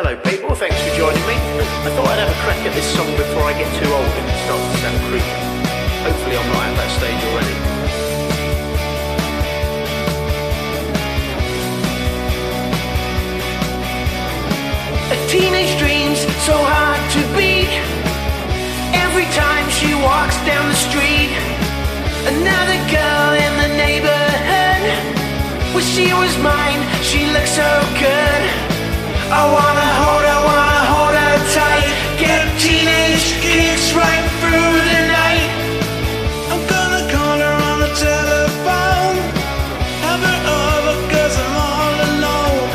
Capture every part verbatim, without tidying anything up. Hello people, thanks for joining me. I thought I'd have a crack at this song before I get too old and it starts to sound creepy. Hopefully I'm not at that stage already. A teenage dream's so hard to beat. Every time she walks down the street, another girl in the neighborhood. Wish she was mine, she looks so good. I wanna hold her, wanna hold her tight. Get teenage kicks right through the night. I'm gonna call her on the telephone, have her over cause I'm all alone.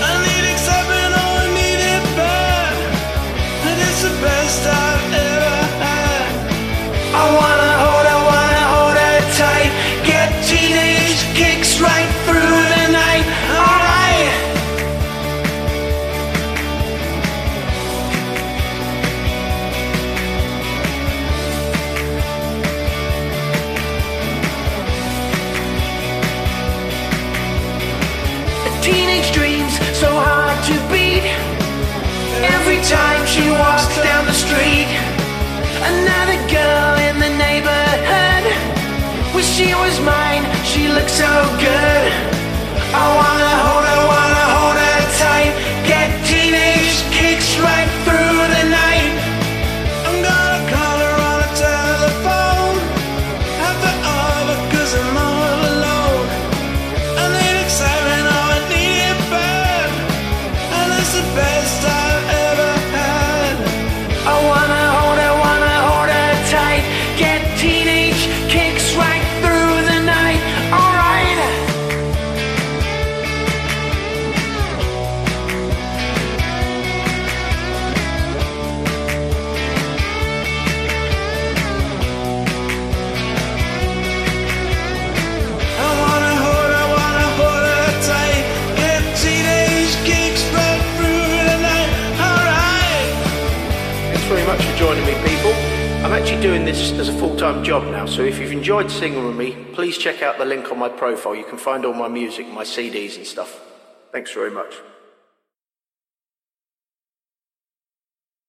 I need excitement, oh I need it bad, and it's the best I've ever had. I wanna hold her, wanna hold her tight. Get teenage kicks right through the night. Alright. Teenage dreams, so hard to beat. Every time she walks down the street, another girl in the neighborhood. Wish she was mine, she looks so good. I wanna hold her, wanna hold her tight. Get teenage kicks right through the night. I'm gonna call her on the telephone, have her over cause I'm all alone. I need excitement, the best I've ever had. I wanna hold her, wanna hold her tight. Get teenage kicks right through the night. Alright. I wanna hold her, wanna hold her tight. Get teenage kicks right. Thanks very much for joining me people. I'm actually doing this as a full-time job now, so if you've enjoyed singing with me, please check out the link on my profile. You can find all my music, my C Ds and stuff. Thanks very much.